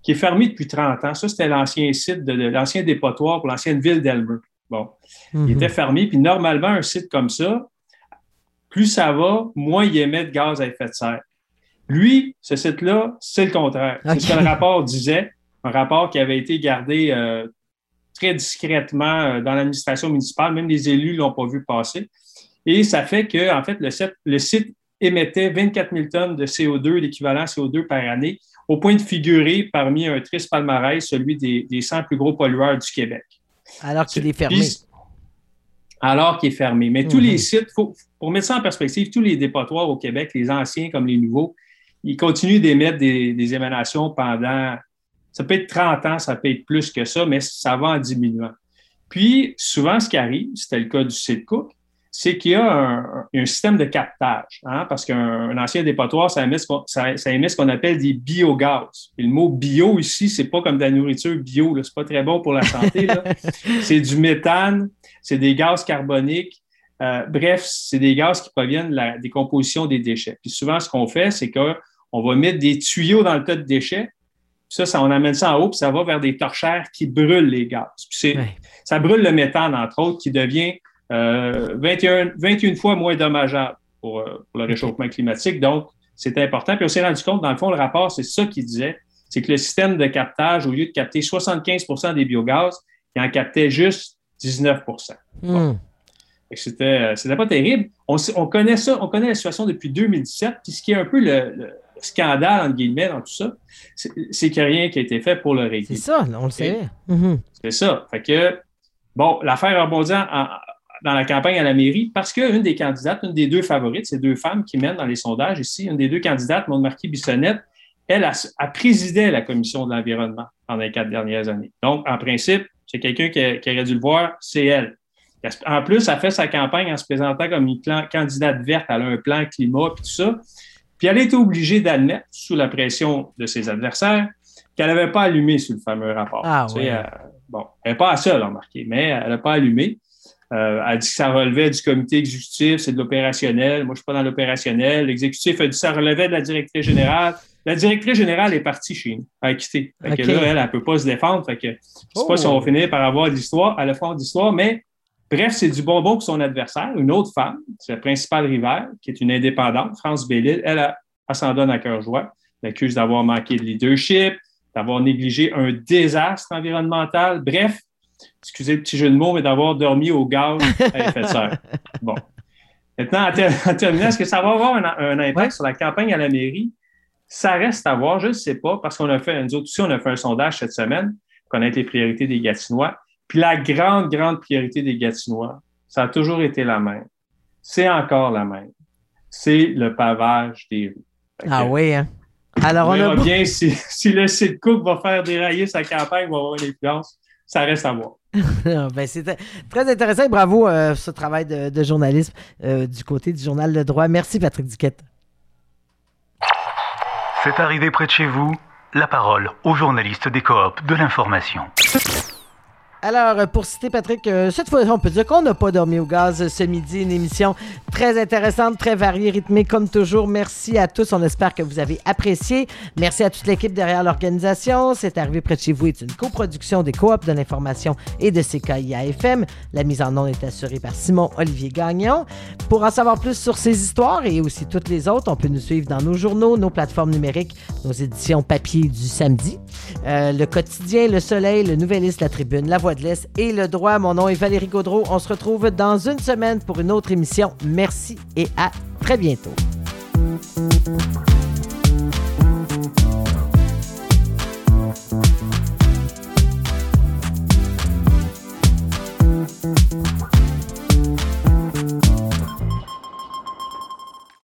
qui est fermé depuis 30 ans. Ça, c'était l'ancien site, l'ancien dépotoir pour l'ancienne ville d'Elmer. Bon, il était fermé. Puis normalement, un site comme ça, plus ça va, moins il émet de gaz à effet de serre. Lui, ce site-là, c'est le contraire. Okay. C'est ce que le rapport disait, un rapport qui avait été gardé très discrètement dans l'administration municipale. Même les élus ne l'ont pas vu passer. Et ça fait que, en fait, le site émettait 24 000 tonnes de CO2, l'équivalent CO2 par année, au point de figurer parmi un triste palmarès, celui des 100 plus gros pollueurs du Québec. Alors qu'il est fermé. Alors qu'il est fermé. Mais tous les sites, pour mettre ça en perspective, tous les dépotoirs au Québec, les anciens comme les nouveaux, ils continuent d'émettre des émanations pendant, ça peut être 30 ans, ça peut être plus que ça, mais ça va en diminuant. Puis, souvent, ce qui arrive, c'était le cas du site Cook, c'est qu'il y a un système de captage, parce qu'un ancien dépotoir, ça émet ce qu'on appelle des biogaz. Et le mot bio ici, c'est pas comme de la nourriture bio, là, c'est pas très bon pour la santé. Là. C'est du méthane, c'est des gaz carboniques. Bref, c'est des gaz qui proviennent de la décomposition des déchets. Puis souvent, ce qu'on fait, c'est qu'on va mettre des tuyaux dans le tas de déchets. Ça, on amène ça en haut, puis ça va vers des torchères qui brûlent les gaz. Puis ça brûle le méthane, entre autres, qui devient 21 fois moins dommageable pour le réchauffement climatique. Donc, c'est important. Puis on s'est rendu compte, dans le fond, le rapport, c'est ça qu'il disait, c'est que le système de captage, au lieu de capter 75 % des biogaz, il en captait juste 19 %. Bon. C'était pas terrible. On connaît ça, on connaît la situation depuis 2017. Puis ce qui est un peu le scandale, entre guillemets, dans tout ça, c'est qu'il n'y a rien qui a été fait pour le régler. C'est ça, on le sait. C'est ça. Fait que, l'affaire rebondit dans la campagne à la mairie, parce qu'une des candidates, une des deux favorites, c'est deux femmes qui mènent dans les sondages ici, une des deux candidates, Maude-Marquis Bissonnette, elle a présidé la commission de l'environnement pendant les 4 dernières années. Donc, en principe, c'est quelqu'un qui aurait dû le voir, c'est elle. En plus, elle fait sa campagne en se présentant comme une candidate verte, elle a un plan climat et tout ça. Puis elle a été obligée d'admettre, sous la pression de ses adversaires, qu'elle n'avait pas allumé sur le fameux rapport. Ah, oui. Elle n'est pas la seule à remarquer, mais elle n'a pas allumé. Elle dit que ça relevait du comité exécutif, c'est de l'opérationnel. Moi, je ne suis pas dans l'opérationnel. L'exécutif a dit que ça relevait de la directrice générale. La directrice générale est partie chez nous, elle a quitté. Fait que là, elle ne peut pas se défendre. Fait que je ne sais pas si on va finir par avoir d'histoire, à la fin d'histoire, mais bref, c'est du bonbon pour son adversaire, une autre femme, c'est la principale rivale, qui est une indépendante, France Bellil, elle s'en donne à cœur joie, l'accuse d'avoir manqué de leadership, d'avoir négligé un désastre environnemental, bref, excusez le petit jeu de mots, mais d'avoir dormi au gaz à effet de serre. Bon. Maintenant, en terminant, est-ce que ça va avoir un impact sur la campagne à la mairie? Ça reste à voir, je ne sais pas, parce qu'on a fait, nous autres aussi, on a fait un sondage cette semaine, connaître les priorités des Gatinois. Puis la grande, grande priorité des Gatinois, ça a toujours été la même. C'est encore la même. C'est le pavage des rues. Hein? Alors, on verra bien si le site Cook va faire dérailler sa campagne, va avoir une influence. Ça reste à voir. Ben, c'était très intéressant et bravo pour ce travail de journalisme du côté du journal Le Droit. Merci, Patrick Duquette. C'est arrivé près de chez vous. La parole aux journalistes des Coops de l'information. Alors, pour citer Patrick, cette fois, on peut dire qu'on n'a pas dormi au gaz ce midi. Une émission très intéressante, très variée, rythmée, comme toujours. Merci à tous. On espère que vous avez apprécié. Merci à toute l'équipe derrière l'organisation. C'est arrivé près de chez vous est une coproduction des Coops de l'information et de CKIA FM. La mise en onde est assurée par Simon-Olivier Gagnon. Pour en savoir plus sur ces histoires et aussi toutes les autres, on peut nous suivre dans nos journaux, nos plateformes numériques, nos éditions papier du samedi, Le Quotidien, Le Soleil, Le Nouvelliste, La Tribune, La Voix de l'Est et Le Droit. Mon nom est Valérie Gaudreau. On se retrouve dans une semaine pour une autre émission. Merci et à très bientôt.